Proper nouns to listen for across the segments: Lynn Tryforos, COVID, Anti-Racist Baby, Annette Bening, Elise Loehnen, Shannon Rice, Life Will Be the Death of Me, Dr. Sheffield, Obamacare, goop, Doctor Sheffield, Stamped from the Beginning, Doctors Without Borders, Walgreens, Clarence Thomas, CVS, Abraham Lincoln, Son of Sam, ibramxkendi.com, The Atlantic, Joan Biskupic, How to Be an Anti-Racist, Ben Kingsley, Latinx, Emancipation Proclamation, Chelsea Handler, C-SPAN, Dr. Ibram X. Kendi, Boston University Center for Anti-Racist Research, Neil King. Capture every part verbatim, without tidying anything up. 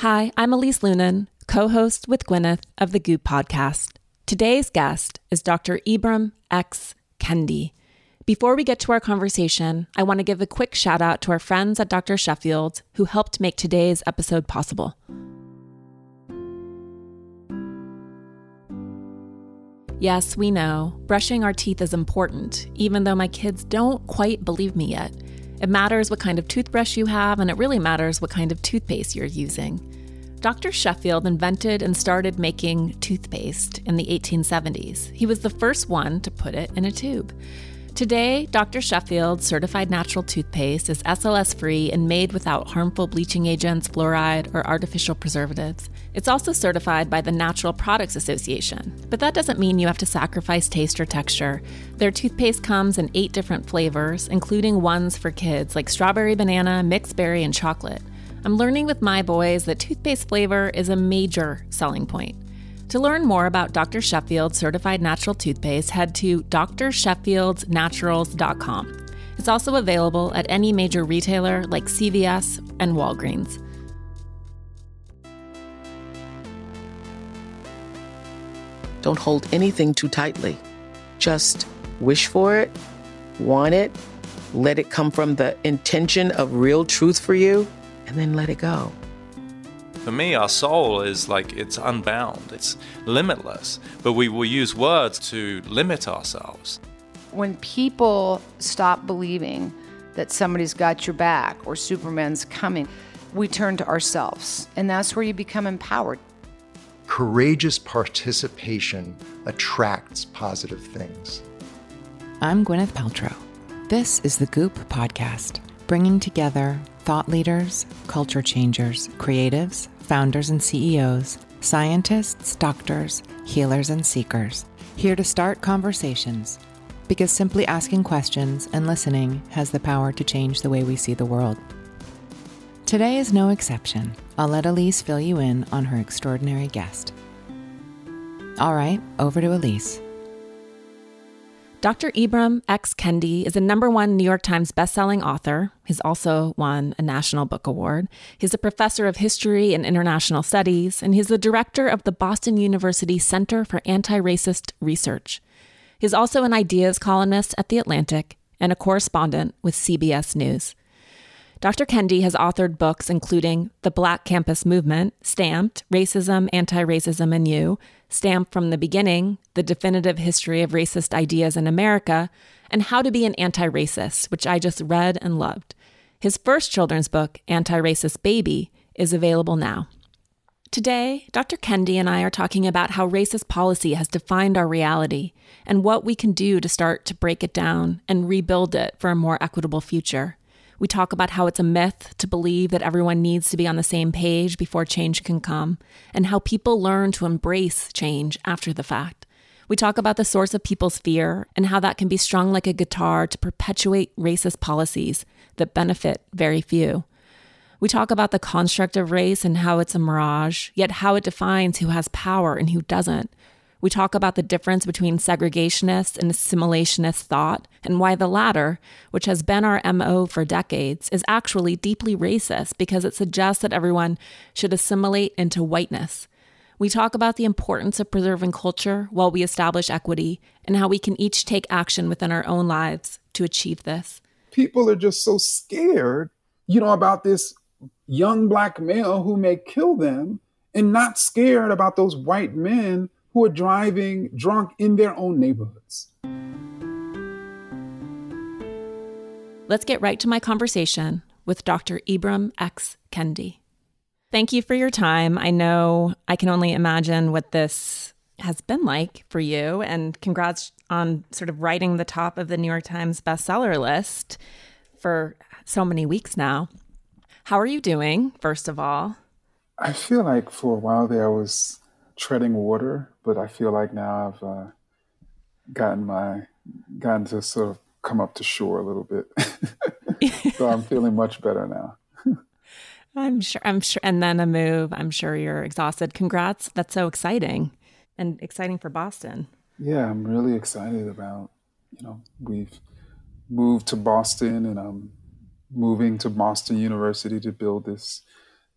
Hi, I'm Elise Loehnen, co-host with Gwyneth of the Goop Podcast. Today's guest is Doctor Ibram X. Kendi. Before we get to our conversation, I want to give a quick shout out to our friends at Doctor Sheffield who helped make today's episode possible. Yes, we know, brushing our teeth is important, even though my kids don't quite believe me yet. It matters what kind of toothbrush you have, and it really matters what kind of toothpaste you're using. Doctor Sheffield invented and started making toothpaste in the eighteen seventies. He was the first one to put it in a tube. Today, Doctor Sheffield's certified natural toothpaste is S L S-free and made without harmful bleaching agents, fluoride, or artificial preservatives. It's also certified by the Natural Products Association, but that doesn't mean you have to sacrifice taste or texture. Their toothpaste comes in eight different flavors, including ones for kids like strawberry banana, mixed berry, and chocolate. I'm learning with my boys that toothpaste flavor is a major selling point. To learn more about Doctor Sheffield's certified natural toothpaste, head to Doctor Sheffields Naturals dot com. It's also available at any major retailer like C V S and Walgreens. Don't hold anything too tightly. Just wish for it, want it, let it come from the intention of real truth for you, and then let it go. For me, our soul is like, it's unbound, it's limitless, but we will use words to limit ourselves. When people stop believing that somebody's got your back or Superman's coming, we turn to ourselves, and that's where you become empowered. Courageous participation attracts positive things. I'm Gwyneth Paltrow. This is the Goop Podcast, bringing together thought leaders, culture changers, creatives, founders and C E Os, scientists, doctors, healers, and seekers, here to start conversations, because simply asking questions and listening has the power to change the way we see the world. Today is no exception. I'll let Elise fill you in on her extraordinary guest. All right, over to Elise. Doctor Ibram X. Kendi is a number one New York Times bestselling author. He's also won a National Book Award. He's a professor of history and international studies, and he's the director of the Boston University Center for Anti-Racist Research. He's also an ideas columnist at The Atlantic and a correspondent with C B S News. Doctor Kendi has authored books including The Black Campus Movement, Stamped: Racism, Anti-Racism, and You, Stamped from the Beginning, The Definitive History of Racist Ideas in America, and How to Be an Anti-Racist, which I just read and loved. His first children's book, Anti-Racist Baby, is available now. Today, Doctor Kendi and I are talking about how racist policy has defined our reality and what we can do to start to break it down and rebuild it for a more equitable future. We talk about how it's a myth to believe that everyone needs to be on the same page before change can come, and how people learn to embrace change after the fact. We talk about the source of people's fear and how that can be strung like a guitar to perpetuate racist policies that benefit very few. We talk about the construct of race and how it's a mirage, yet how it defines who has power and who doesn't. We talk about the difference between segregationist and assimilationist thought, and why the latter, which has been our M O for decades, is actually deeply racist because it suggests that everyone should assimilate into whiteness. We talk about the importance of preserving culture while we establish equity, and how we can each take action within our own lives to achieve this. People are just so scared, you know, about this young black male who may kill them, and not scared about those white men who are driving drunk in their own neighborhoods. Let's get right to my conversation with Doctor Ibram X. Kendi. Thank you for your time. I know I can only imagine what this has been like for you, and congrats on sort of writing the top of the New York Times bestseller list for so many weeks now. How are you doing, first of all? I feel like for a while there I was treading water, but I feel like now I've uh, gotten my gotten to sort of come up to shore a little bit. So I'm feeling much better now. I'm sure. I'm sure. And then a move. I'm sure you're exhausted. Congrats. That's so exciting, and exciting for Boston. Yeah, I'm really excited about, you know, we've moved to Boston, and I'm moving to Boston University to build this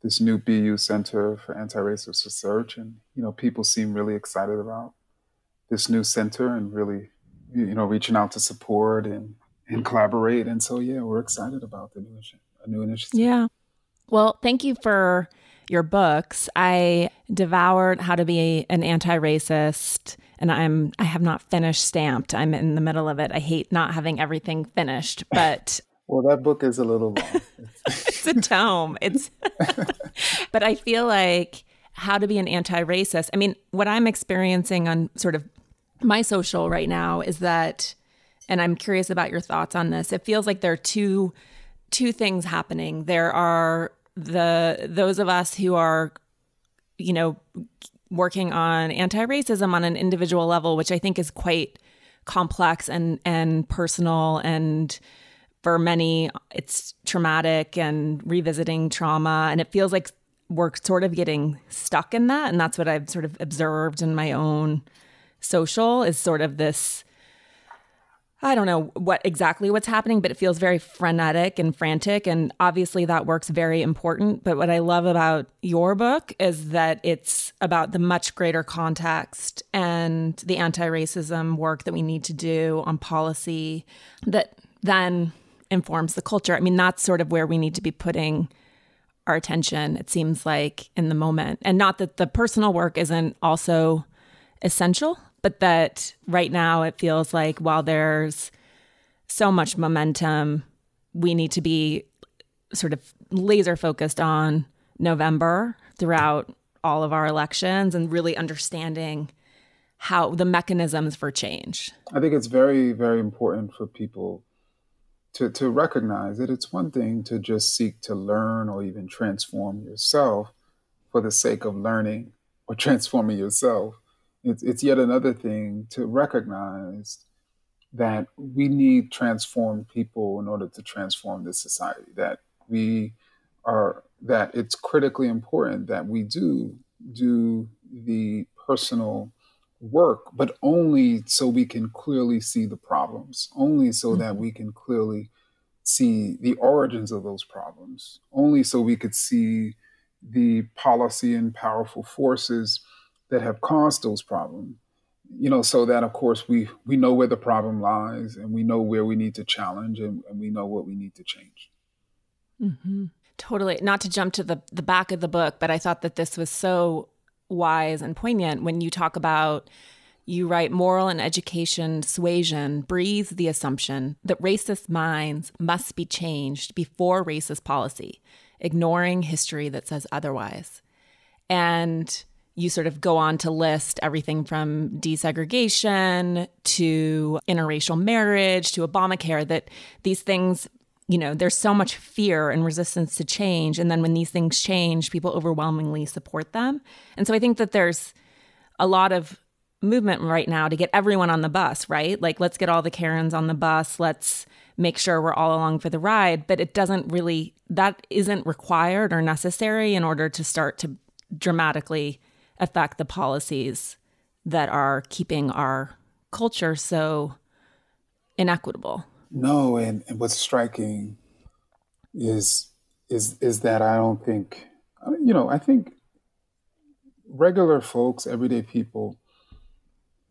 this new B U Center for Anti-Racist Research. And, you know, people seem really excited about this new center and really, you know, reaching out to support and, and collaborate. And so, yeah, we're excited about the new, a new initiative. Yeah. Well, thank you for your books. I devoured How to Be an Anti-Racist, and I'm I have not finished Stamped. I'm in the middle of it. I hate not having everything finished, but... Well, that book is a little long. It's a tome. It's, but I feel like How to Be an Anti-Racist. I mean, what I'm experiencing on sort of my social right now is that, and I'm curious about your thoughts on this, it feels like there are two two things happening. There are the those of us who are, you know, working on anti-racism on an individual level, which I think is quite complex and and personal, and for many, it's traumatic and revisiting trauma. And it feels like we're sort of getting stuck in that. And that's what I've sort of observed in my own social is sort of this, I don't know what exactly what's happening, but it feels very frenetic and frantic. And obviously that work's very important. But what I love about your book is that it's about the much greater context and the anti-racism work that we need to do on policy that then informs the culture. I mean, that's sort of where we need to be putting our attention, it seems like, in the moment. And not that the personal work isn't also essential, but that right now it feels like while there's so much momentum, we need to be sort of laser focused on November throughout all of our elections and really understanding how the mechanisms for change. I think it's very, very important for people to to recognize that it's one thing to just seek to learn or even transform yourself for the sake of learning or transforming yourself. It's, it's yet another thing to recognize that we need transformed people in order to transform this society, that we are, that it's critically important that we do do the personal work, but only so we can clearly see the problems, only so mm-hmm. that we can clearly see the origins of those problems, only so we could see the policy and powerful forces that have caused those problems, you know, so that, of course, we we know where the problem lies and we know where we need to challenge and, and we know what we need to change. Mm-hmm. Totally. Not to jump to the, the back of the book, but I thought that this was so wise and poignant when you talk about, you write, moral and education suasion breathes the assumption that racist minds must be changed before racist policy, ignoring history that says otherwise. And you sort of go on to list everything from desegregation to interracial marriage to Obamacare, that these things, you know, there's so much fear and resistance to change. And then when these things change, people overwhelmingly support them. And so I think that there's a lot of movement right now to get everyone on the bus, right? Like, let's get all the Karens on the bus. Let's make sure we're all along for the ride. But it doesn't really, that isn't required or necessary in order to start to dramatically affect the policies that are keeping our culture so inequitable. No, and, and what's striking is is is that I don't think, you know, I think regular folks, everyday people,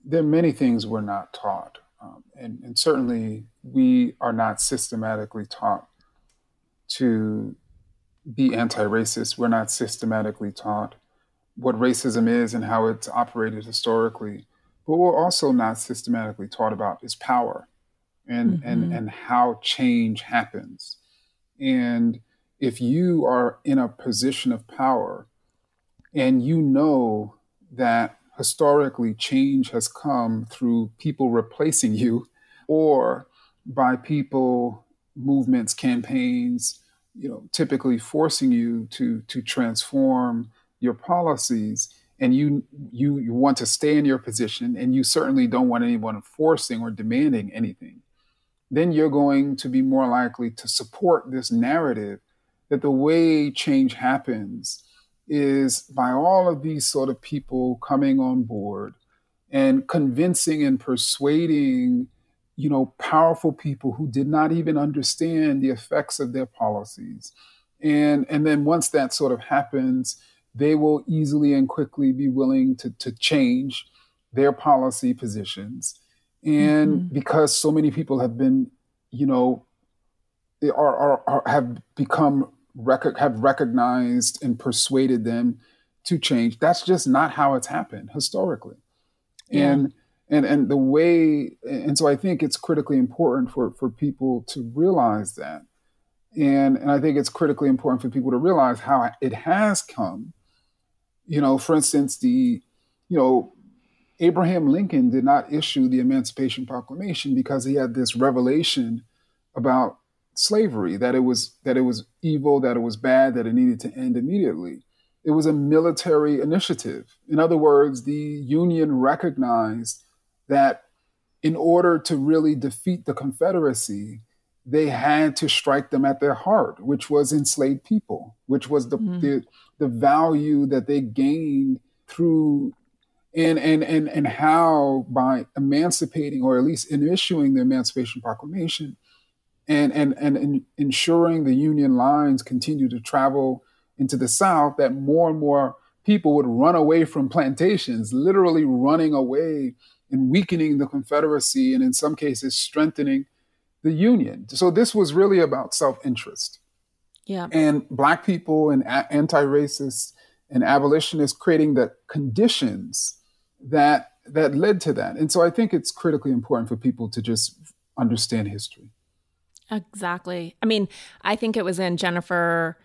there are many things we're not taught. Um, and, and certainly we are not systematically taught to be anti-racist. We're not systematically taught what racism is and how it's operated historically. But we're also not systematically taught about is power. And, mm-hmm. and and how change happens. And if you are in a position of power and you know that historically change has come through people replacing you or by people, movements, campaigns, you know, typically forcing you to, to transform your policies, and you, you you want to stay in your position and you certainly don't want anyone forcing or demanding anything, then you're going to be more likely to support this narrative that the way change happens is by all of these sort of people coming on board and convincing and persuading, you know, powerful people who did not even understand the effects of their policies And and then once that sort of happens, they will easily and quickly be willing to, to change their policy positions. And mm-hmm. because so many people have been, you know, they are, are, are have become rec- have recognized and persuaded them to change. That's just not how it's happened historically. Yeah. And and and the way and so I think it's critically important for, for people to realize that. And and I think it's critically important for people to realize how it has come. You know, for instance, the, you know, Abraham Lincoln did not issue the Emancipation Proclamation because he had this revelation about slavery, that it was that it was evil, that it was bad, that it needed to end immediately. It was a military initiative. In other words, the Union recognized that in order to really defeat the Confederacy, they had to strike them at their heart, which was enslaved people, which was the mm-hmm. the, the value that they gained through and, and, and, and how by emancipating, or at least in issuing the Emancipation Proclamation and, and, and, and ensuring the Union lines continue to travel into the South, that more and more people would run away from plantations, literally running away and weakening the Confederacy, and in some cases strengthening the Union. So this was really about self-interest. Yeah. And Black people and a- anti-racists and abolitionists creating the conditions that that led to that. And so I think it's critically important for people to just understand history. Exactly. I mean, I think it was in Jennifer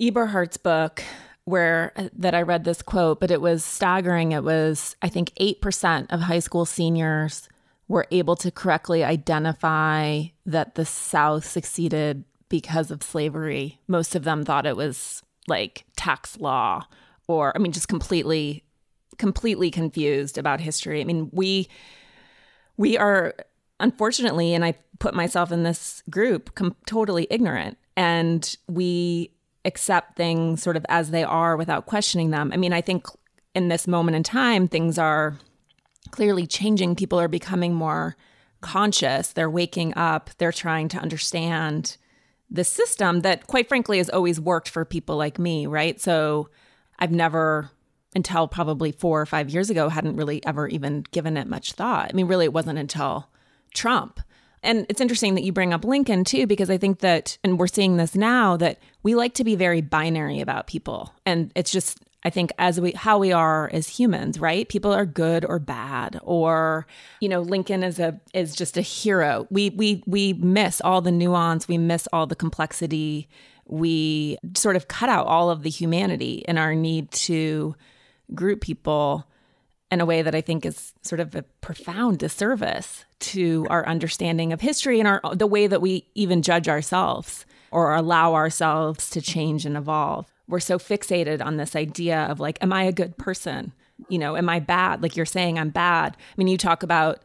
Eberhardt's book where that I read this quote, but it was staggering. It was, I think, eight percent of high school seniors were able to correctly identify that the South succeeded because of slavery. Most of them thought it was like tax law, or, I mean, just completely, completely confused about history. I mean, we, we are, unfortunately, and I put myself in this group, com- totally ignorant, and we accept things sort of as they are without questioning them. I mean, I think in this moment in time, things are clearly changing. People are becoming more conscious. They're waking up. They're trying to understand the system that, quite frankly, has always worked for people like me, right? So I've never, until probably four or five years ago, hadn't really ever even given it much thought. I mean, really, it wasn't until Trump. And it's interesting that you bring up Lincoln, too, because I think that, and we're seeing this now, that we like to be very binary about people. And it's just, I think, as we how we are as humans, right? People are good or bad, or, you know, Lincoln is a is just a hero. We we we miss all the nuance, we miss all the complexity, we sort of cut out all of the humanity in our need to group people in a way that I think is sort of a profound disservice to our understanding of history and our the way that we even judge ourselves or allow ourselves to change and evolve. We're so fixated on this idea of like, am I a good person? You know, am I bad? Like you're saying, I'm bad. I mean, you talk about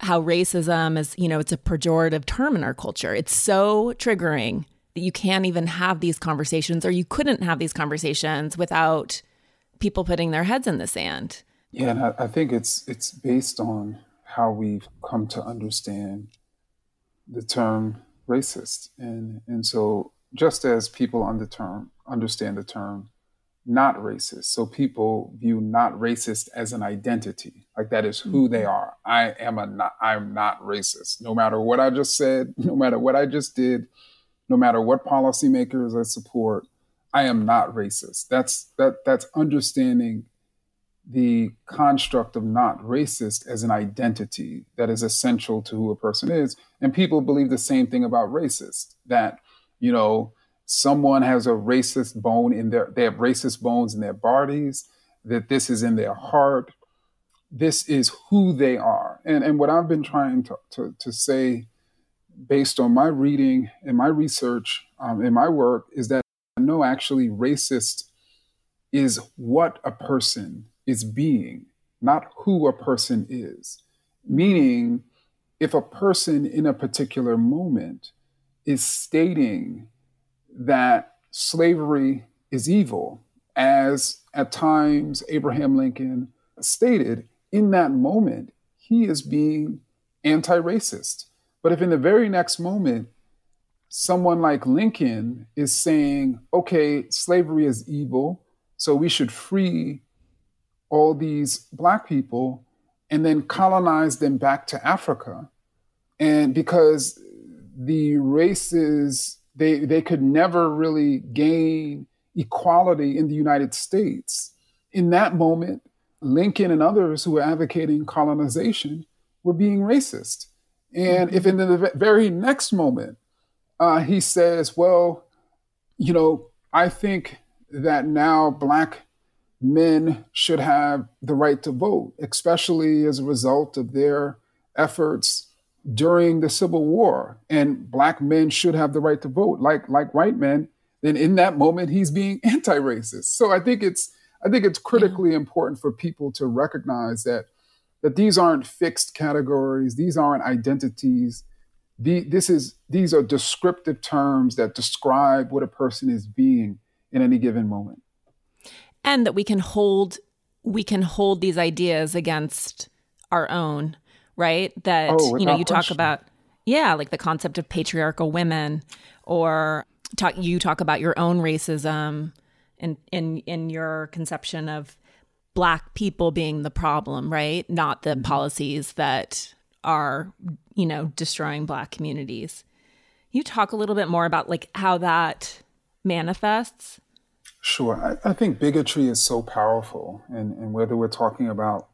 how racism is, you know, it's a pejorative term in our culture. It's so triggering that you can't even have these conversations, or you couldn't have these conversations without people putting their heads in the sand. Yeah, and I, I think it's it's based on how we've come to understand the term racist. And and so just as people on the term understand the term not racist. So people view not racist as an identity. Like that is who they are. I am a not, I'm not racist. No matter what I just said, no matter what I just did, no matter what policymakers I support, I am not racist. That's that that's understanding the construct of not racist as an identity that is essential to who a person is. And people believe the same thing about racist, that, you know, someone has a racist bone in their, they have racist bones in their bodies, that this is in their heart. This is who they are. And and what I've been trying to, to, to say based on my reading and my research um, and my work is that no, actually racist is what a person is being, not who a person is. Meaning if a person in a particular moment is stating that slavery is evil, as at times Abraham Lincoln stated, in that moment, he is being anti-racist. But if in the very next moment, someone like Lincoln is saying, okay, slavery is evil, so we should free all these Black people and then colonize them back to Africa. And because the races, they, they could never really gain equality in the United States. In that moment, Lincoln and others who were advocating colonization were being racist. And mm-hmm. if in the very next moment, uh, he says, well, you know, I think that now Black men should have the right to vote, especially as a result of their efforts during the Civil War, and Black men should have the right to vote, like like white men, then in that moment he's being anti-racist. So I think it's I think it's critically yeah. important for people to recognize that that these aren't fixed categories, these aren't identities. The, this is these are descriptive terms that describe what a person is being in any given moment, and that we can hold we can hold these ideas against our own. Right. That, oh, you know, you talk question. about, yeah, like the concept of patriarchal women, or talk, you talk about your own racism and in, in, in your conception of Black people being the problem. Right. Not the mm-hmm. policies that are, you know, destroying Black communities. Can you talk a little bit more about like how that manifests? Sure. I, I think bigotry is so powerful. And, and whether we're talking about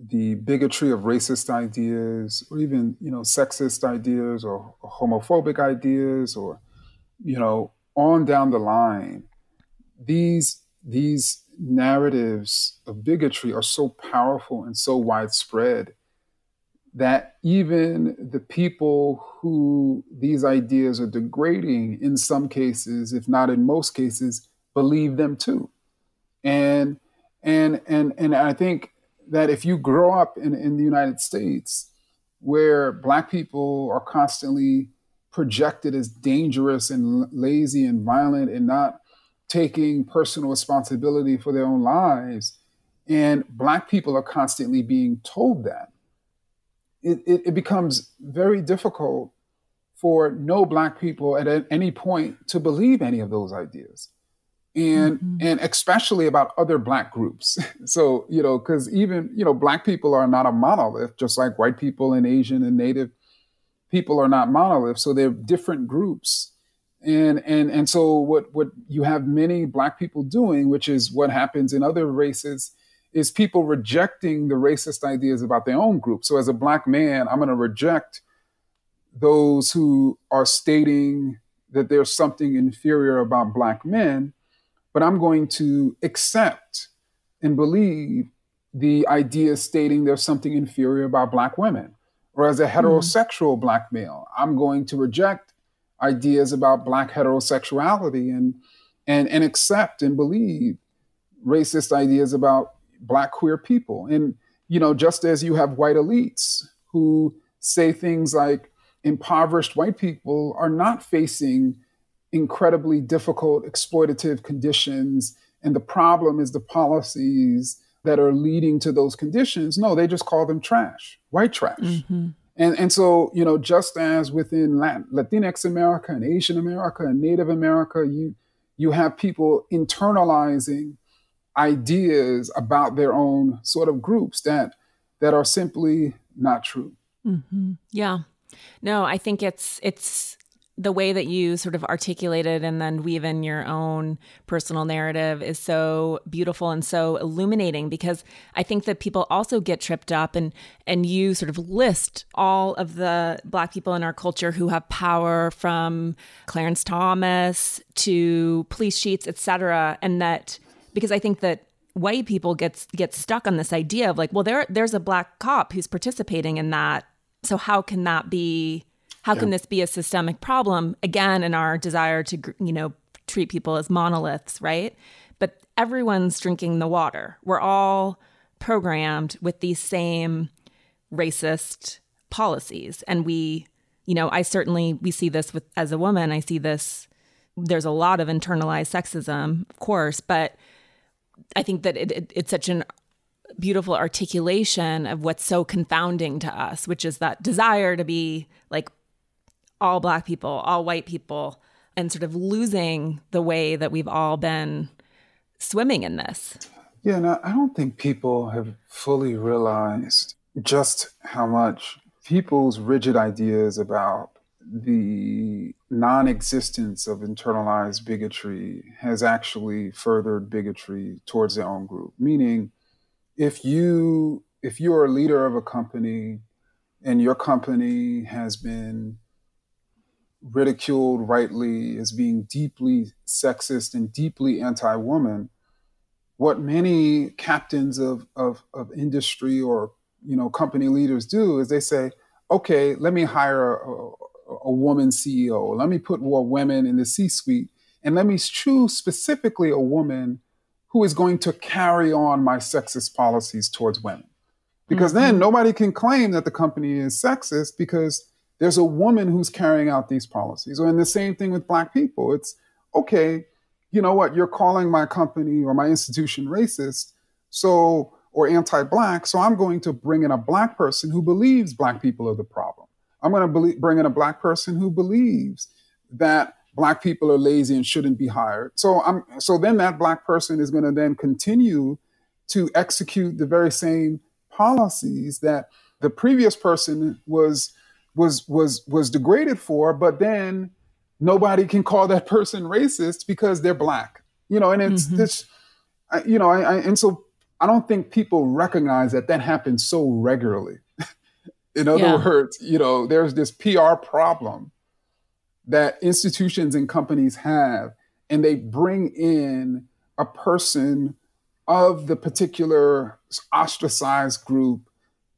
the bigotry of racist ideas, or even, you know, sexist ideas or homophobic ideas, or, you know, on down the line, these these narratives of bigotry are so powerful and so widespread that even the people who these ideas are degrading, in some cases, if not in most cases, believe them too. And and and and I think that if you grow up in, in the United States, where Black people are constantly projected as dangerous and l- lazy and violent and not taking personal responsibility for their own lives, and Black people are constantly being told that, it, it, it becomes very difficult for no Black people at a, any point to believe any of those ideas. And mm-hmm. and especially about other Black groups. So, you know, because even, you know, Black people are not a monolith, just like white people and Asian and Native people are not monoliths. So they're different groups. And and and so what, what you have many Black people doing, which is what happens in other races, is people rejecting the racist ideas about their own group. So as a Black man, I'm going to reject those who are stating that there's something inferior about Black men, but I'm going to accept and believe the idea stating there's something inferior about Black women. Or as a heterosexual mm-hmm. Black male, I'm going to reject ideas about Black heterosexuality and, and, and accept and believe racist ideas about Black queer people. And, you know, just as you have white elites who say things like impoverished white people are not facing incredibly difficult, exploitative conditions, and the problem is the policies that are leading to those conditions. No, they just call them trash, white trash. Mm-hmm. And and so, you know, just as within Latin, Latinx America and Asian America and Native America, you you have people internalizing ideas about their own sort of groups that that are simply not true. Mm-hmm. Yeah. No, I think it's it's. the way that you sort of articulate it and then weave in your own personal narrative is so beautiful and so illuminating, because I think that people also get tripped up, and and you sort of list all of the Black people in our culture who have power, from Clarence Thomas to police sheets, et cetera. And that, because I think that white people get, get stuck on this idea of like, well, there there's a Black cop who's participating in that. So how can that be... How can this be a systemic problem? Again, in our desire to, you know, treat people as monoliths, right? But everyone's drinking the water. We're all programmed with these same racist policies. And we, you know, I certainly, we see this with, as a woman, I see this, there's a lot of internalized sexism, of course, but I think that it, it, it's such an beautiful articulation of what's so confounding to us, which is that desire to be like, all Black people, all white people, and sort of losing the way that we've all been swimming in this. Yeah, no, I don't think people have fully realized just how much people's rigid ideas about the non-existence of internalized bigotry has actually furthered bigotry towards their own group. Meaning, if you if you're a leader of a company and your company has been ridiculed rightly as being deeply sexist and deeply anti-woman, what many captains of, of, of industry or, you know, company leaders do is they say, okay, let me hire a, a woman C E O. Let me put more women in the C-suite, and let me choose specifically a woman who is going to carry on my sexist policies towards women. Because mm-hmm. then nobody can claim that the company is sexist because there's a woman who's carrying out these policies. And the same thing with Black people. It's, okay, you know what, you're calling my company or my institution racist, so, or anti-Black, so I'm going to bring in a Black person who believes Black people are the problem. I'm going to be- bring in a Black person who believes that Black people are lazy and shouldn't be hired. So I'm, so then that Black person is going to then continue to execute the very same policies that the previous person was was was was degraded for, but then nobody can call that person racist because they're Black. You know, and it's mm-hmm. this, you know, I, I and so I don't think people recognize that that happens so regularly. In other yeah. words, you know, there's this P R problem that institutions and companies have, and they bring in a person of the particular ostracized group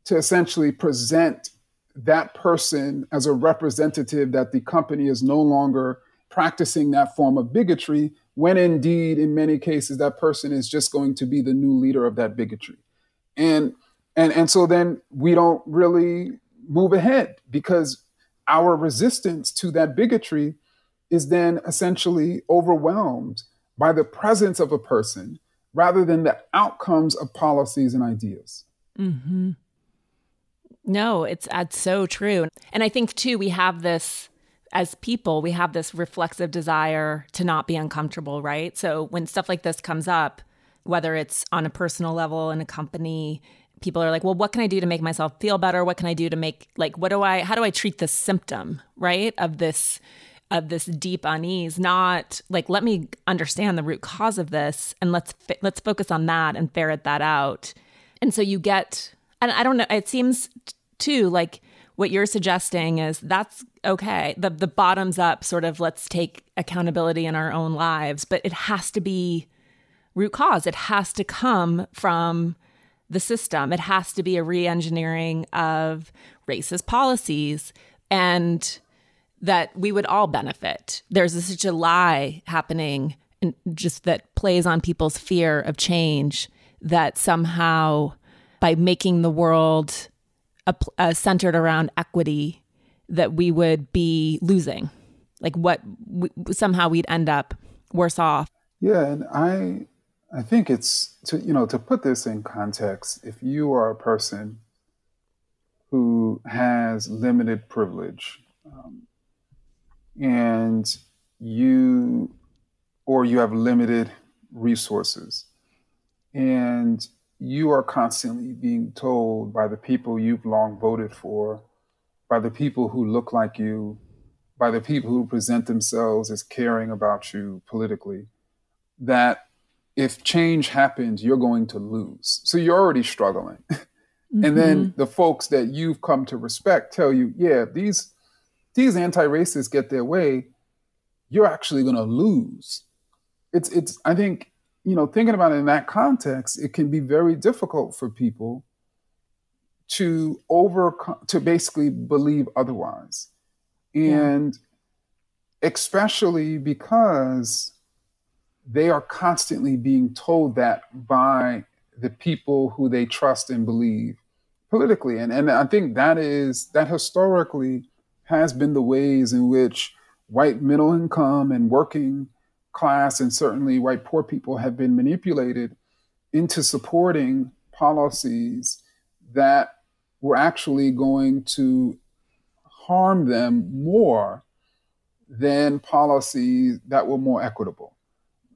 to essentially present that person as a representative that the company is no longer practicing that form of bigotry, when indeed, in many cases, that person is just going to be the new leader of that bigotry. And And and so then we don't really move ahead because our resistance to that bigotry is then essentially overwhelmed by the presence of a person rather than the outcomes of policies and ideas. Mm-hmm. No, it's, it's so true. And I think, too, we have this, as people, we have this reflexive desire to not be uncomfortable, right? So when stuff like this comes up, whether it's on a personal level in a company, people are like, well, what can I do to make myself feel better? What can I do to make, like, what do I, how do I treat this symptom, right? Of this, of this deep unease, not like, let me understand the root cause of this and let's, let's focus on that and ferret that out. And so you get, and I don't know, it seems too like what you're suggesting is that's okay. The, the bottoms up sort of, let's take accountability in our own lives, but it has to be root cause. It has to come from the system. It has to be a re-engineering of racist policies and that we would all benefit. There's a, such a lie happening and just that plays on people's fear of change that somehow by making the world a, a centered around equity that we would be losing. Like what we, somehow we'd end up worse off. Yeah, and I... I think it's, to, you know, to put this in context, if you are a person who has limited privilege um, and you, or you have limited resources and you are constantly being told by the people you've long voted for, by the people who look like you, by the people who present themselves as caring about you politically, that if change happens, you're going to lose. So you're already struggling. Mm-hmm. And then the folks that you've come to respect tell you, yeah, these, these anti-racists get their way, you're actually going to lose. It's, it's, I think, you know, thinking about it in that context, it can be very difficult for people to overcome, to basically believe otherwise. And yeah. especially because they are constantly being told that by the people who they trust and believe politically. And, and I think that is, that historically has been the ways in which white middle income and working class, and certainly white poor people, have been manipulated into supporting policies that were actually going to harm them more than policies that were more equitable.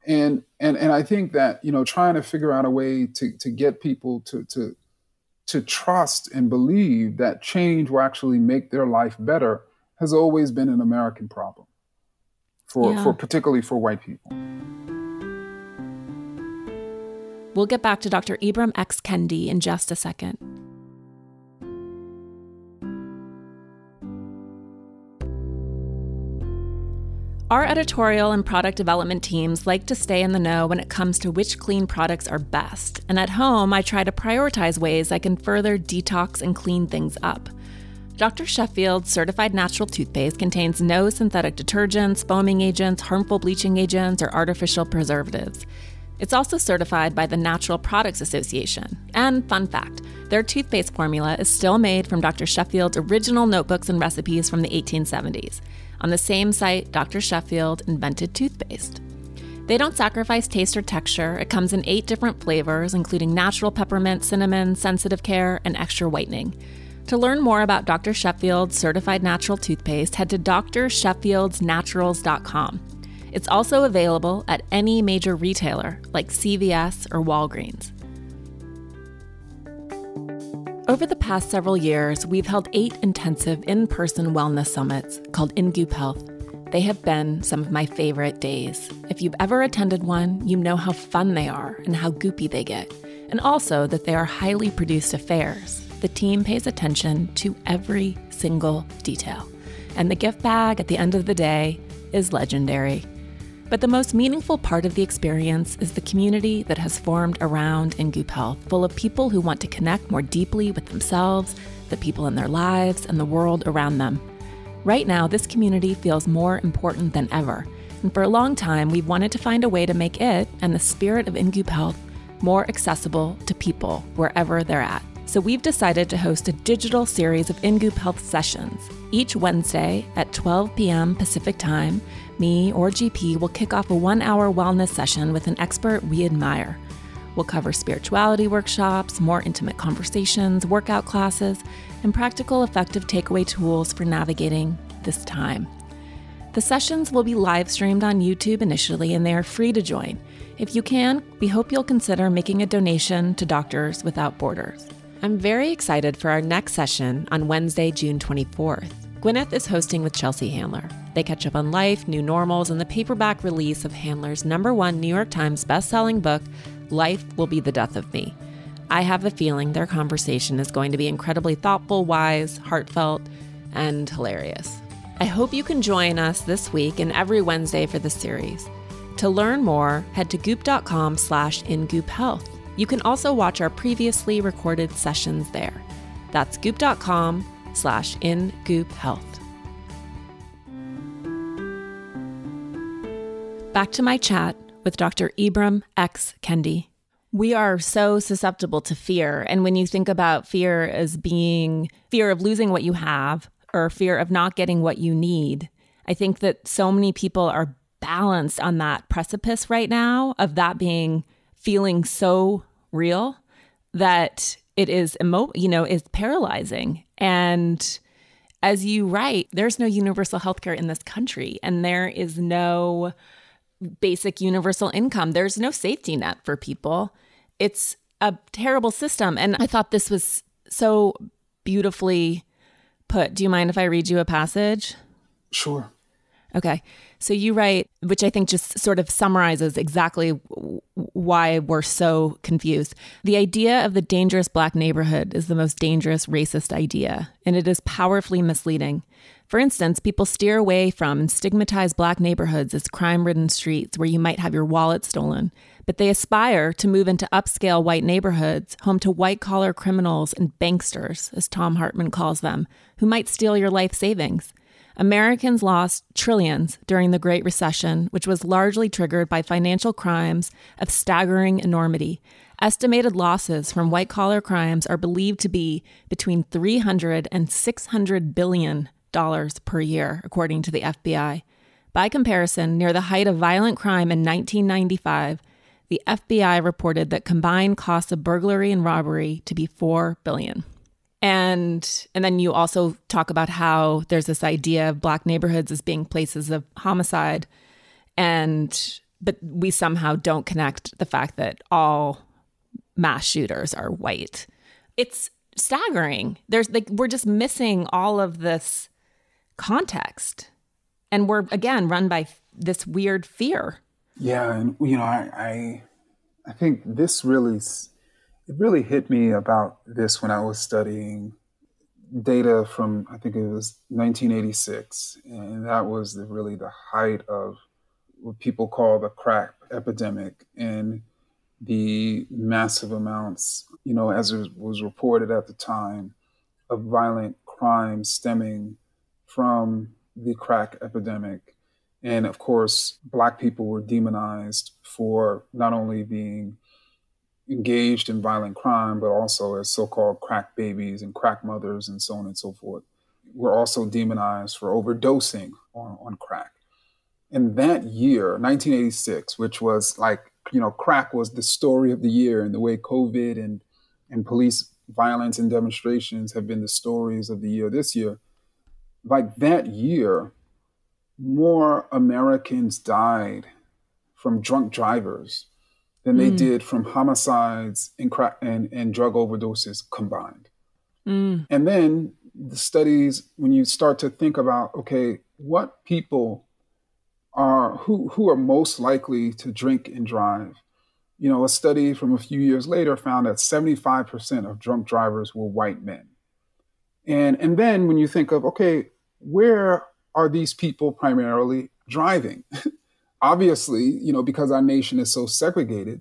And and and I think that, you know, trying to figure out a way to to get people to to to trust and believe that change will actually make their life better has always been an American problem for, yeah. for particularly for white people. We'll get back to Doctor Ibram X. Kendi in just a second. Our editorial and product development teams like to stay in the know when it comes to which clean products are best, and at home, I try to prioritize ways I can further detox and clean things up. Doctor Sheffield's certified natural toothpaste contains no synthetic detergents, foaming agents, harmful bleaching agents, or artificial preservatives. It's also certified by the Natural Products Association. And fun fact, their toothpaste formula is still made from Doctor Sheffield's original notebooks and recipes from the eighteen seventies. On the same site, Doctor Sheffield invented toothpaste. They don't sacrifice taste or texture. It comes in eight different flavors, including natural peppermint, cinnamon, sensitive care, and extra whitening. To learn more about Doctor Sheffield's certified natural toothpaste, head to Doctor Sheffields Naturals dot com. It's also available at any major retailer like C V S or Walgreens. Over the past several years, we've held eight intensive in-person wellness summits called InGoop Health. They have been some of my favorite days. If you've ever attended one, you know how fun they are and how goopy they get, and also that they are highly produced affairs. The team pays attention to every single detail, and the gift bag at the end of the day is legendary. But the most meaningful part of the experience is the community that has formed around InGoop Health, full of people who want to connect more deeply with themselves, the people in their lives, and the world around them. Right now, this community feels more important than ever, and for a long time, we've wanted to find a way to make it and the spirit of InGoop Health more accessible to people wherever they're at. So we've decided to host a digital series of InGoop Health sessions. Each Wednesday at twelve p.m. Pacific time, me or G P will kick off a one-hour wellness session with an expert we admire. We'll cover spirituality workshops, more intimate conversations, workout classes, and practical, effective takeaway tools for navigating this time. The sessions will be live streamed on YouTube initially, and they are free to join. If you can, we hope you'll consider making a donation to Doctors Without Borders. I'm very excited for our next session on Wednesday, June twenty-fourth. Gwyneth is hosting with Chelsea Handler. They catch up on life, new normals, and the paperback release of Handler's number one New York Times bestselling book, Life Will Be the Death of Me. I have a feeling their conversation is going to be incredibly thoughtful, wise, heartfelt, and hilarious. I hope you can join us this week and every Wednesday for this series. To learn more, head to goop.com slash ingoophealth. You can also watch our previously recorded sessions there. That's goop.com slash ingoophealth. Back to my chat with Doctor Ibram X. Kendi. We are so susceptible to fear. And when you think about fear as being fear of losing what you have or fear of not getting what you need, I think that so many people are balanced on that precipice right now of that being feeling so real that it is, emo- you know, is paralyzing. And as you write, there's no universal healthcare in this country, and there is no basic universal income. There's no safety net for people. It's a terrible system. And I thought this was so beautifully put. Do you mind if I read you a passage? Sure. Okay. So you write, which I think just sort of summarizes exactly w- why we're so confused. The idea of the dangerous Black neighborhood is the most dangerous racist idea, and it is powerfully misleading. For instance, people steer away from and stigmatize Black neighborhoods as crime-ridden streets where you might have your wallet stolen, but they aspire to move into upscale white neighborhoods, home to white-collar criminals and banksters, as Tom Hartman calls them, who might steal your life savings. Americans lost trillions during the Great Recession, which was largely triggered by financial crimes of staggering enormity. Estimated losses from white-collar crimes are believed to be between three hundred and six hundred billion dollars per year, according to the F B I. By comparison, near the height of violent crime in nineteen ninety-five, the F B I reported that combined costs of burglary and robbery to be four billion dollars. And and then you also talk about how there's this idea of Black neighborhoods as being places of homicide, and but we somehow don't connect the fact that all mass shooters are white. It's staggering. There's like we're just missing all of this context, and we're again run by f- this weird fear. Yeah, and you know, I I, I think this really. S- It really hit me about this when I was studying data from, I think it was nineteen eighty-six. And that was the, really the height of what people call the crack epidemic and the massive amounts, you know, as it was reported at the time, of violent crime stemming from the crack epidemic. And of course, Black people were demonized for not only being engaged in violent crime, but also as so-called crack babies and crack mothers and so on and so forth. We're also demonized for overdosing on, on crack. And that year, nineteen eighty-six, which was like, you know, crack was the story of the year, and the way COVID and, and police violence and demonstrations have been the stories of the year this year. Like that year, more Americans died from drunk drivers than they mm. did from homicides and, crack, and and drug overdoses combined. Mm. And then the studies, when you start to think about, okay, what people are, who, who are most likely to drink and drive? You know, a study from a few years later found that seventy-five percent of drunk drivers were white men. And, and then when you think of, okay, where are these people primarily driving? Obviously, you know, because our nation is so segregated,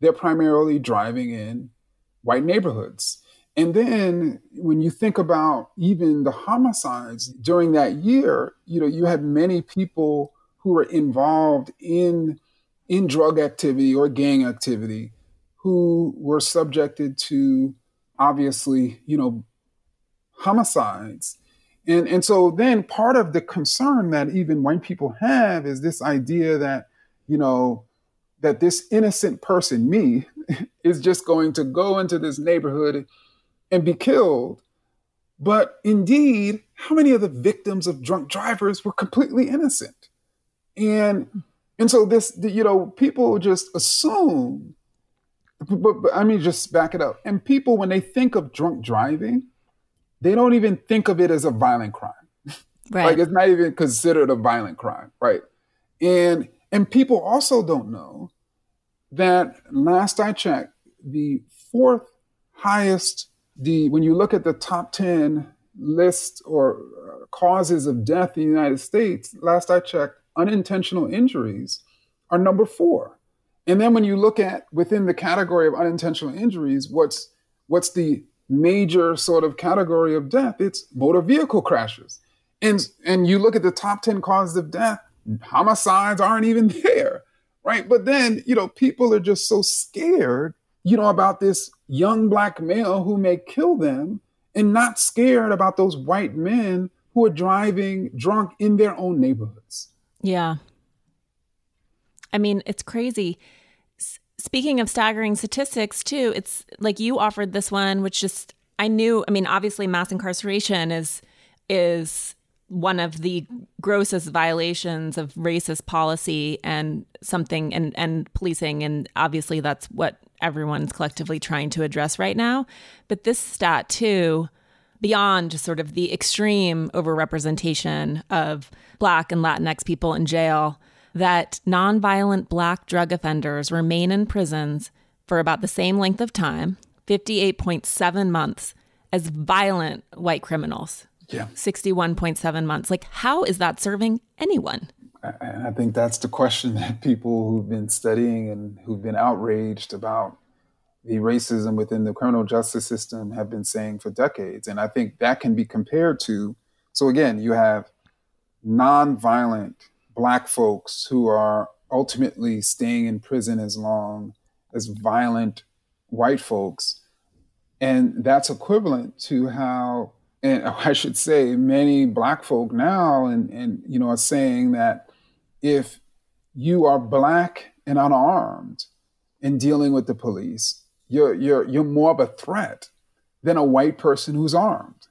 they're primarily driving in white neighborhoods. And then when you think about even the homicides during that year, you know, you had many people who were involved in, in drug activity or gang activity who were subjected to, obviously, you know, homicides. And and so then part of the concern that even white people have is this idea that, you know, that this innocent person, me, is just going to go into this neighborhood and be killed. But indeed, how many of the victims of drunk drivers were completely innocent? And and so this, you know, people just assume, but, but I mean, just back it up. And people, when they think of drunk driving, they don't even think of it as a violent crime. Right. Like it's not even considered a violent crime, right? And and people also don't know that last I checked, the fourth highest, the when you look at the top ten list or uh, causes of death in the United States, last I checked, unintentional injuries are number four. And then when you look at within the category of unintentional injuries, what's what's the major sort of category of death? It's motor vehicle crashes. And and you look at the top ten causes of death, homicides aren't even there, right? But then, you know, people are just so scared, you know, about this young Black male who may kill them, and not scared about those white men who are driving drunk in their own neighborhoods. Yeah. I mean, it's crazy. Speaking of staggering statistics, too, it's like you offered this one, which just I knew. I mean, obviously, mass incarceration is is one of the grossest violations of racist policy and something and, and policing. And obviously, that's what everyone's collectively trying to address right now. But this stat, too, beyond just sort of the extreme overrepresentation of Black and Latinx people in jail, that nonviolent Black drug offenders remain in prisons for about the same length of time, fifty-eight point seven months, as violent white criminals. Yeah. sixty-one point seven months. Like, how is that serving anyone? I, I think that's the question that people who've been studying and who've been outraged about the racism within the criminal justice system have been saying for decades. And I think that can be compared to, so again, you have nonviolent Black folks who are ultimately staying in prison as long as violent white folks. And that's equivalent to how, and I should say, many Black folk now and, and you know are saying that if you are Black and unarmed and dealing with the police, you're you're you're more of a threat than a white person who's armed.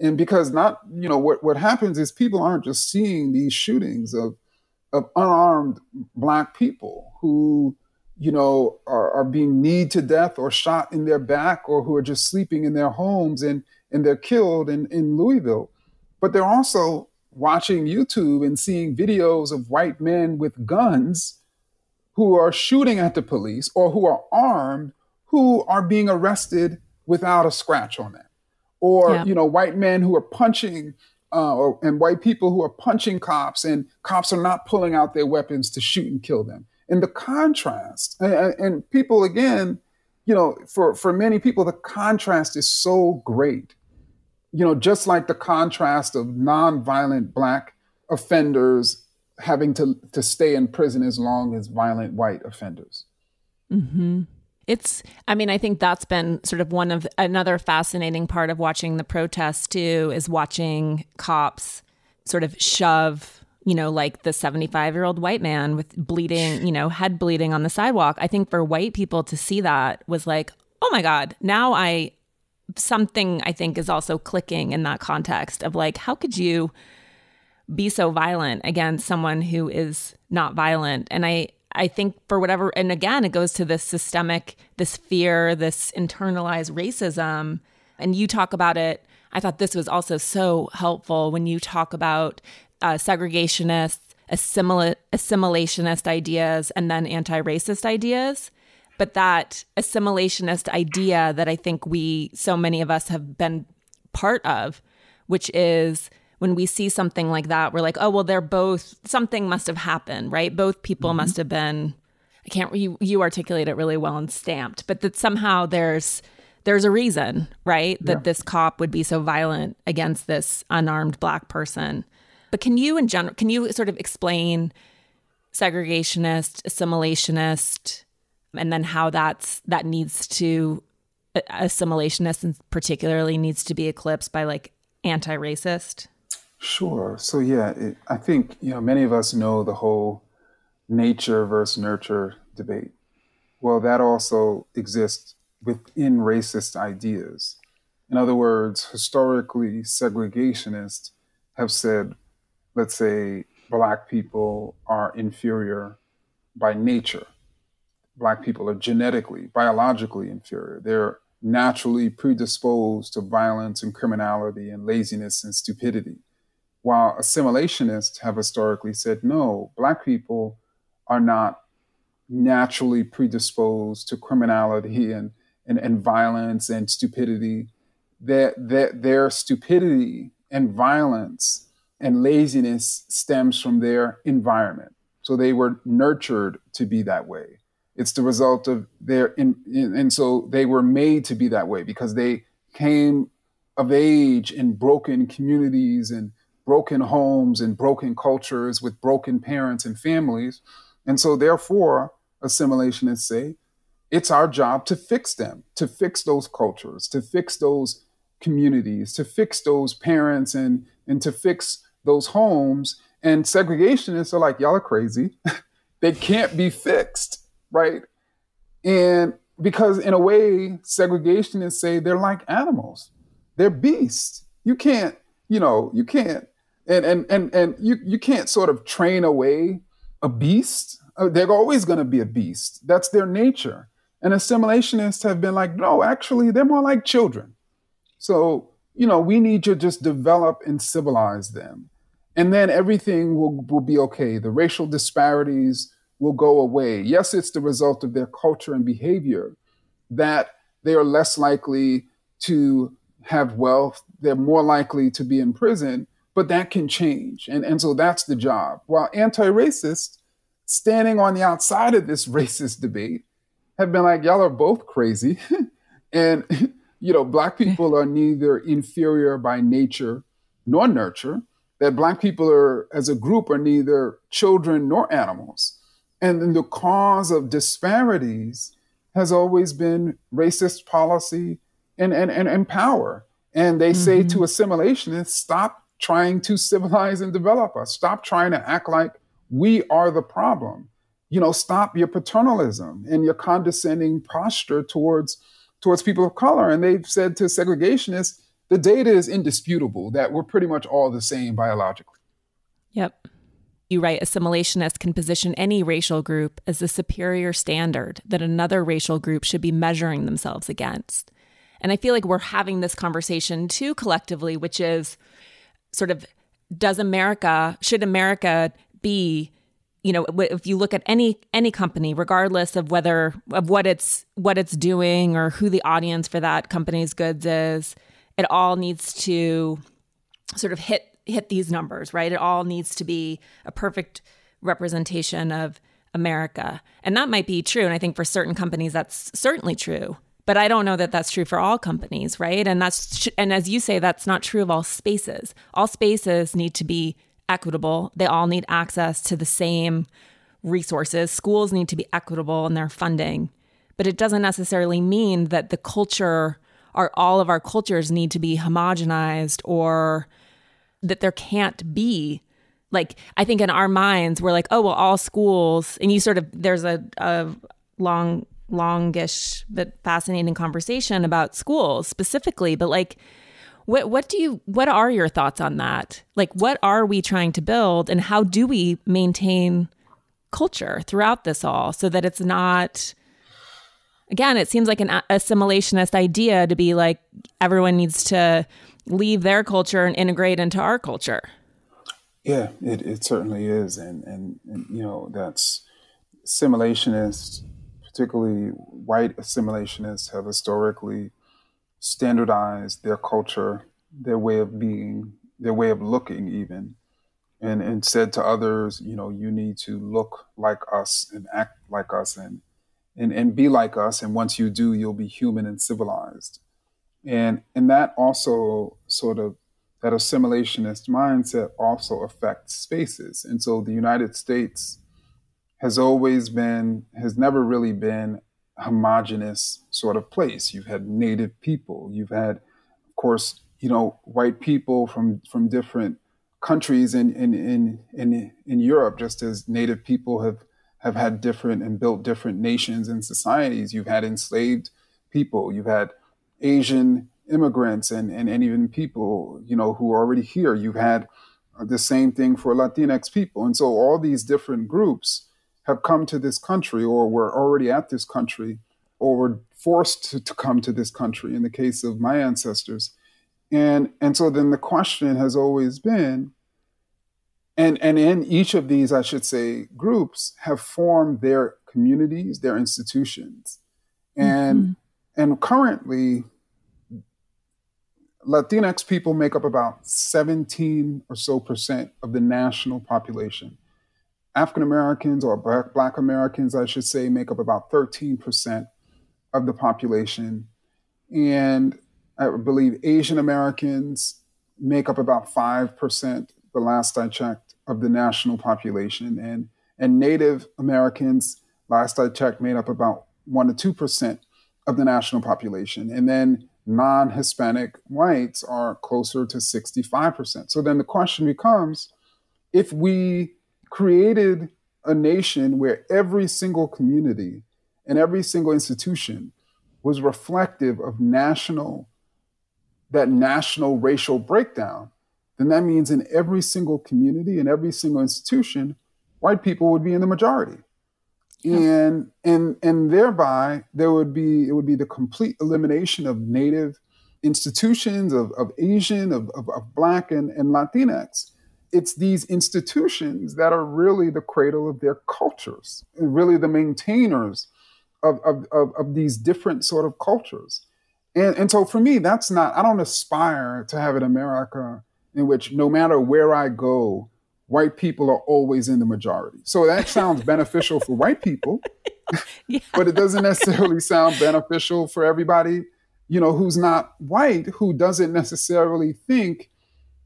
And because not, you know, what, what happens is people aren't just seeing these shootings of of unarmed Black people who, you know, are, are being kneed to death or shot in their back, or who are just sleeping in their homes and, and they're killed in, in Louisville. But they're also watching YouTube and seeing videos of white men with guns who are shooting at the police or who are armed, who are being arrested without a scratch on them. Or, yeah. you know, white men who are punching uh, or, and white people who are punching cops, and cops are not pulling out their weapons to shoot and kill them. And the contrast, and, and people, again, you know, for, for many people, the contrast is so great. You know, just like the contrast of nonviolent Black offenders having to, to stay in prison as long as violent white offenders. Mm-hmm. It's, I mean, I think that's been sort of one of another fascinating part of watching the protests too, is watching cops sort of shove, you know, like the seventy-five year old white man with bleeding, you know, head bleeding on the sidewalk. I think for white people to see that was like, oh my God, now I, something I think is also clicking in that context of like, how could you be so violent against someone who is not violent? And I, I think for whatever, and again, it goes to this systemic, this fear, this internalized racism. And you talk about it. I thought this was also so helpful when you talk about uh, segregationist, assimil- assimilationist ideas, and then anti-racist ideas. But that assimilationist idea that I think we, so many of us have been part of, which is when we see something like that, we're like, oh, well, they're both, something must have happened, right? Both people mm-hmm. must have been, I can't, you, you articulate it really well and Stamped, but that somehow there's there's a reason, right? That yeah. this cop would be so violent against this unarmed Black person. But can you in general, can you sort of explain segregationist, assimilationist, and then how that's, that needs to, assimilationist and particularly needs to be eclipsed by like anti-racist? Sure. So, yeah, it, I think, you know, many of us know the whole nature versus nurture debate. Well, that also exists within racist ideas. In other words, historically, segregationists have said, let's say, Black people are inferior by nature. Black people are genetically, biologically inferior. They're naturally predisposed to violence and criminality and laziness and stupidity. While assimilationists have historically said, no, Black people are not naturally predisposed to criminality and, and, and violence and stupidity. Their, their, their stupidity and violence and laziness stems from their environment. So they were nurtured to be that way. It's the result of their, in, in, and so they were made to be that way because they came of age in broken communities and broken homes and broken cultures with broken parents and families. And so therefore, assimilationists say, it's our job to fix them, to fix those cultures, to fix those communities, to fix those parents and, and to fix those homes. And segregationists are like, y'all are crazy. They can't be fixed, right? And because in a way, segregationists say they're like animals, they're beasts. You can't, you know, you can't, and and and and you you can't sort of train away a beast. They're always going to be a beast. That's their nature. And assimilationists have been like, no, actually, they're more like children. So, you know, we need to just develop and civilize them, and then everything will will be okay. The racial disparities will go away. Yes, it's the result of their culture and behavior that they are less likely to have wealth. They're more likely to be in prison, but that can change. And, and so that's the job. While anti-racists, standing on the outside of this racist debate, have been like, y'all are both crazy. And, you know, Black people are neither inferior by nature nor nurture, that Black people are, as a group, are neither children nor animals. And then the cause of disparities has always been racist policy and, and, and, and power. And they mm-hmm. say to assimilationists, stop trying to civilize and develop us. Stop trying to act like we are the problem. You know, stop your paternalism and your condescending posture towards towards people of color. And they've said to segregationists, the data is indisputable that we're pretty much all the same biologically. Yep. You write, assimilationists can position any racial group as the superior standard that another racial group should be measuring themselves against. And I feel like we're having this conversation too collectively, which is sort of, does America, should America be, you know, if you look at any any company, regardless of whether of what it's what it's doing or who the audience for that company's goods is, it all needs to sort of hit hit these numbers, right? It all needs to be a perfect representation of America. And that might be true. And I think for certain companies, that's certainly true. But I don't know that that's true for all companies, right? And that's and as you say, that's not true of all spaces. All spaces need to be equitable. They all need access to the same resources. Schools need to be equitable in their funding. But it doesn't necessarily mean that the culture or all of our cultures need to be homogenized, or that there can't be, like, I think in our minds, we're like, oh, well, all schools, and you sort of, there's a, a long, longish but fascinating conversation about schools specifically, but like, what what do you, what are your thoughts on that? Like, what are we trying to build, and how do we maintain culture throughout this all so that it's not, again, it seems like an assimilationist idea to be like, everyone needs to leave their culture and integrate into our culture. Yeah, it, it certainly is. And, and, and, you know, that's assimilationists, particularly white assimilationists, have historically standardized their culture, their way of being, their way of looking even, and, and said to others, you know, you need to look like us and act like us and, and, and be like us. And once you do, you'll be human and civilized. And and that also sort of, that assimilationist mindset also affects spaces. And so the United States has always been, has never really been a homogenous sort of place. You've had Native people. You've had, of course, you know, white people from, from different countries in, in, in, in, in Europe, just as Native people have, have had different and built different nations and societies. You've had enslaved people. You've had Asian immigrants and, and, and even people, you know, who are already here. You've had the same thing for Latinx people. And so all these different groups have come to this country, or were already at this country, or were forced to, to come to this country in the case of my ancestors. And and so then the question has always been, and, and in each of these, I should say, groups have formed their communities, their institutions. And mm-hmm. And currently, Latinx people make up about seventeen or so percent of the national population. African Americans, or Black, Black Americans, I should say, make up about thirteen percent of the population. And I believe Asian Americans make up about five percent, the last I checked, of the national population. And, and Native Americans, last I checked, made up about one to two percent. Of the national population. And then non-Hispanic whites are closer to sixty-five percent. So then the question becomes, if we created a nation where every single community and every single institution was reflective of national, that national racial breakdown, then that means in every single community and every single institution, white people would be in the majority. And and and thereby there would be it would be the complete elimination of Native institutions, of, of Asian, of, of, of Black and, and Latinx. It's these institutions that are really the cradle of their cultures, and really the maintainers of, of, of, of these different sort of cultures. And and so for me, that's not, I don't aspire to have an America in which no matter where I go, white people are always in the majority. So that sounds beneficial for white people, yeah. But it doesn't necessarily sound beneficial for everybody, you know, who's not white, who doesn't necessarily think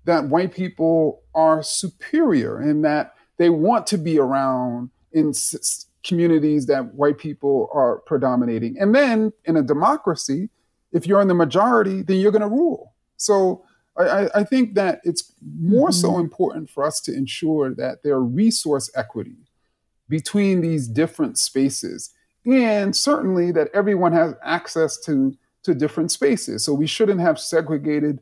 that white people are superior and that they want to be around in s- communities that white people are predominating. And then in a democracy, if you're in the majority, then you're going to rule. So I, I think that it's more so important for us to ensure that there are resource equity between these different spaces and certainly that everyone has access to to different spaces. So we shouldn't have segregated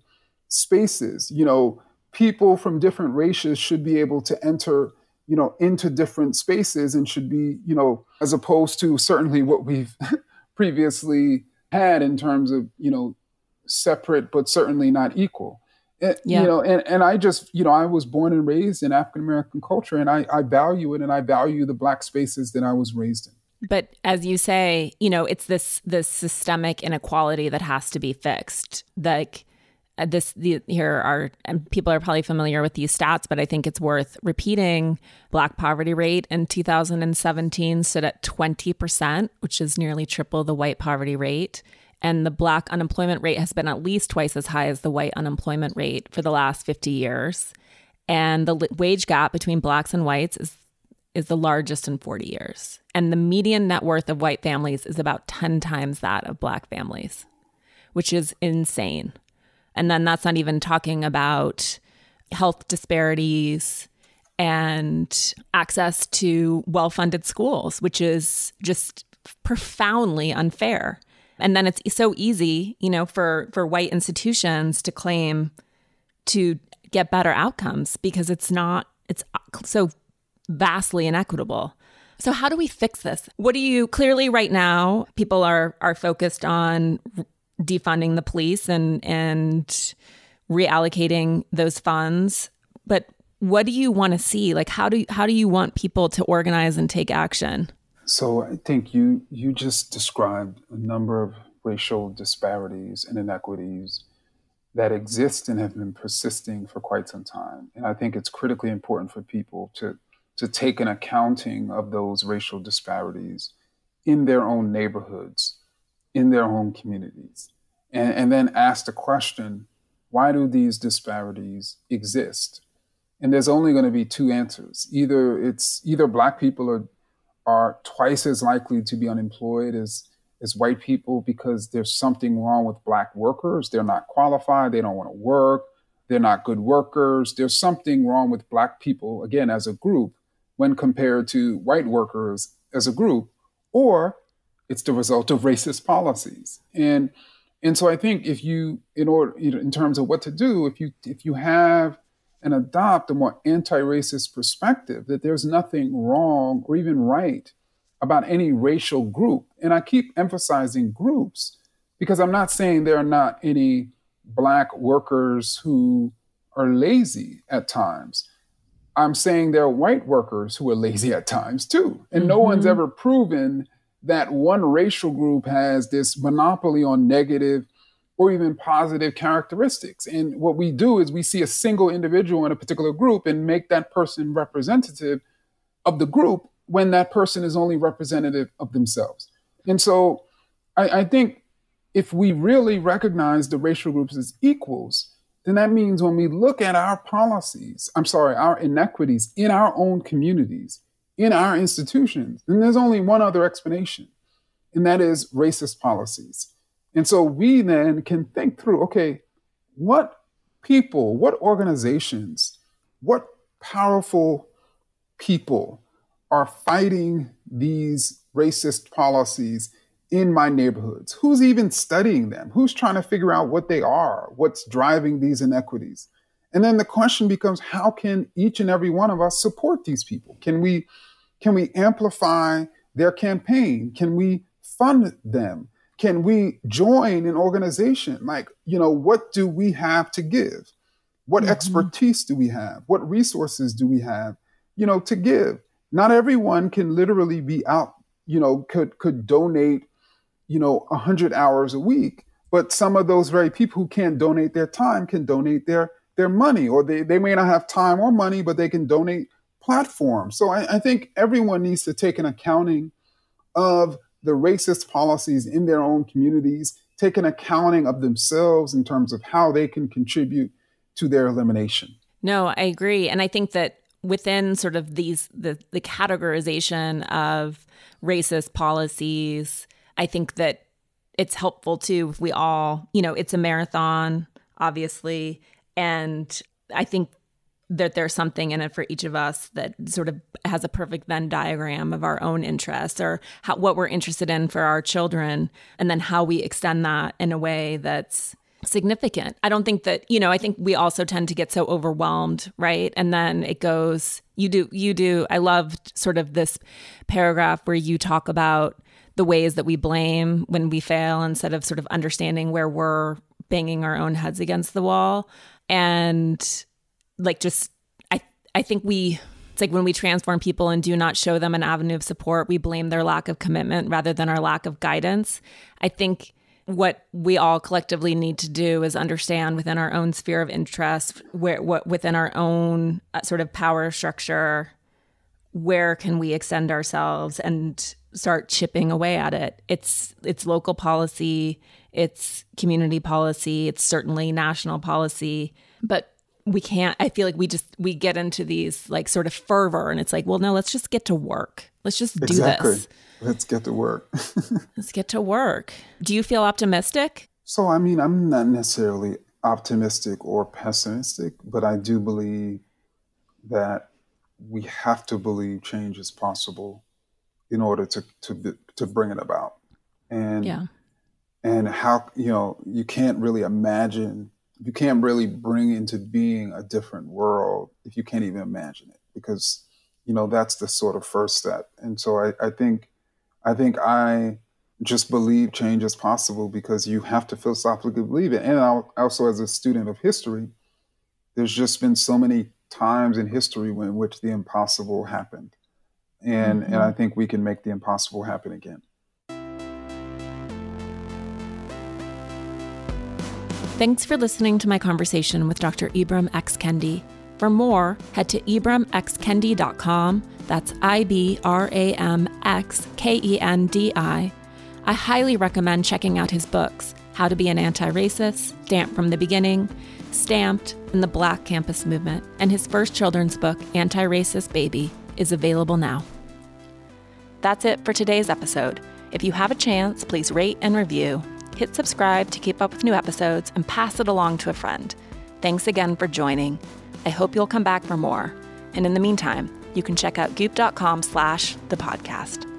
spaces. You know, people from different races should be able to enter, you know, into different spaces and should be, you know, as opposed to certainly what we've previously had in terms of, you know, separate, but certainly not equal. And, yeah. You know, and, and I just, you know, I was born and raised in African-American culture, and I, I value it, and I value the Black spaces that I was raised in. But as you say, you know, it's this this systemic inequality that has to be fixed. Like this, the, here are, and people are probably familiar with these stats, but I think it's worth repeating. Black poverty rate in two thousand seventeen stood at twenty percent, which is nearly triple the white poverty rate. And the Black unemployment rate has been at least twice as high as the white unemployment rate for the last fifty years. And the li- wage gap between Blacks and whites is is the largest in forty years. And the median net worth of white families is about ten times that of Black families, which is insane. And then that's not even talking about health disparities and access to well-funded schools, which is just profoundly unfair. And then it's so easy, you know, for, for white institutions to claim to get better outcomes because it's not, it's so vastly inequitable. So how do we fix this? What do you, clearly right now, people are are focused on defunding the police and and reallocating those funds. But what do you want to see? Like, how do you, how do you want people to organize and take action? So I think you you just described a number of racial disparities and inequities that exist and have been persisting for quite some time. And I think it's critically important for people to to take an accounting of those racial disparities in their own neighborhoods, in their own communities, and, and then ask the question, why do these disparities exist? And there's only going to be two answers. Either it's either Black people are are twice as likely to be unemployed as, as white people because there's something wrong with Black workers. They're not qualified. They don't want to work. They're not good workers. There's something wrong with Black people, again, as a group, when compared to white workers as a group, or it's the result of racist policies. And, and so I think if you, in order, in terms of what to do, if you, if you have and adopt a more anti-racist perspective, that there's nothing wrong or even right about any racial group. And I keep emphasizing groups because I'm not saying there are not any Black workers who are lazy at times. I'm saying there are white workers who are lazy at times too. And mm-hmm. no one's ever proven that one racial group has this monopoly on negative or even positive characteristics. And what we do is we see a single individual in a particular group and make that person representative of the group when that person is only representative of themselves. And so I, I think if we really recognize the racial groups as equals, then that means when we look at our policies, I'm sorry, our inequities in our own communities, in our institutions, then there's only one other explanation, and that is racist policies. And so we then can think through, okay, what people, what organizations, what powerful people are fighting these racist policies in my neighborhoods? Who's even studying them? Who's trying to figure out what they are, what's driving these inequities? And then the question becomes, how can each and every one of us support these people? Can we, can we amplify their campaign? Can we fund them? Can we join an organization? Like, you know, what do we have to give? What mm-hmm. expertise do we have? What resources do we have, you know, to give? Not everyone can literally be out, you know, could could donate, you know, one hundred hours a week. But some of those very people who can't donate their time can donate their their money, or they, they may not have time or money, but they can donate platforms. So I, I think everyone needs to take an accounting of the racist policies in their own communities, take an accounting of themselves in terms of how they can contribute to their elimination. No, I agree. And I think that within sort of these, the, the categorization of racist policies, I think that it's helpful too if we all, you know, it's a marathon, obviously. And I think that there's something in it for each of us that sort of has a perfect Venn diagram of our own interests, or how, what we're interested in for our children, and then how we extend that in a way that's significant. I don't think that, you know, I think we also tend to get so overwhelmed, right? And then it goes, you do, you do. I loved sort of this paragraph where you talk about the ways that we blame when we fail instead of sort of understanding where we're banging our own heads against the wall. And like, just, I, I think we, it's like when we transform people and do not show them an avenue of support, we blame their lack of commitment rather than our lack of guidance. I think what we all collectively need to do is understand within our own sphere of interest, where, what within our own sort of power structure, where can we extend ourselves and start chipping away at it. It's it's local policy, it's community policy, it's certainly national policy, but we can't, I feel like we just, we get into these like sort of fervor and it's like, well, no, let's just get to work. Let's just do exactly. this. Let's get to work. Let's get to work. Do you feel optimistic? So, I mean, I'm not necessarily optimistic or pessimistic, but I do believe that we have to believe change is possible in order to, to, to bring it about. And, yeah. and how, you know, you can't really imagine you can't really bring into being a different world if you can't even imagine it, because, you know, that's the sort of first step. And so I, I think, I think I just believe change is possible because you have to philosophically believe it. And I, also as a student of history, there's just been so many times in history in which the impossible happened. And, mm-hmm. and I think we can make the impossible happen again. Thanks for listening to my conversation with Doctor Ibram X. Kendi. For more, head to ibram x kendi dot com. That's I B R A M X K E N D I. I highly recommend checking out his books, How to Be an Anti-Racist, Stamped from the Beginning, Stamped, and The Black Campus Movement. And his first children's book, Anti-Racist Baby, is available now. That's it for today's episode. If you have a chance, please rate and review. Hit subscribe to keep up with new episodes and pass it along to a friend. Thanks again for joining. I hope you'll come back for more. And in the meantime, you can check out goop dot com slash the podcast.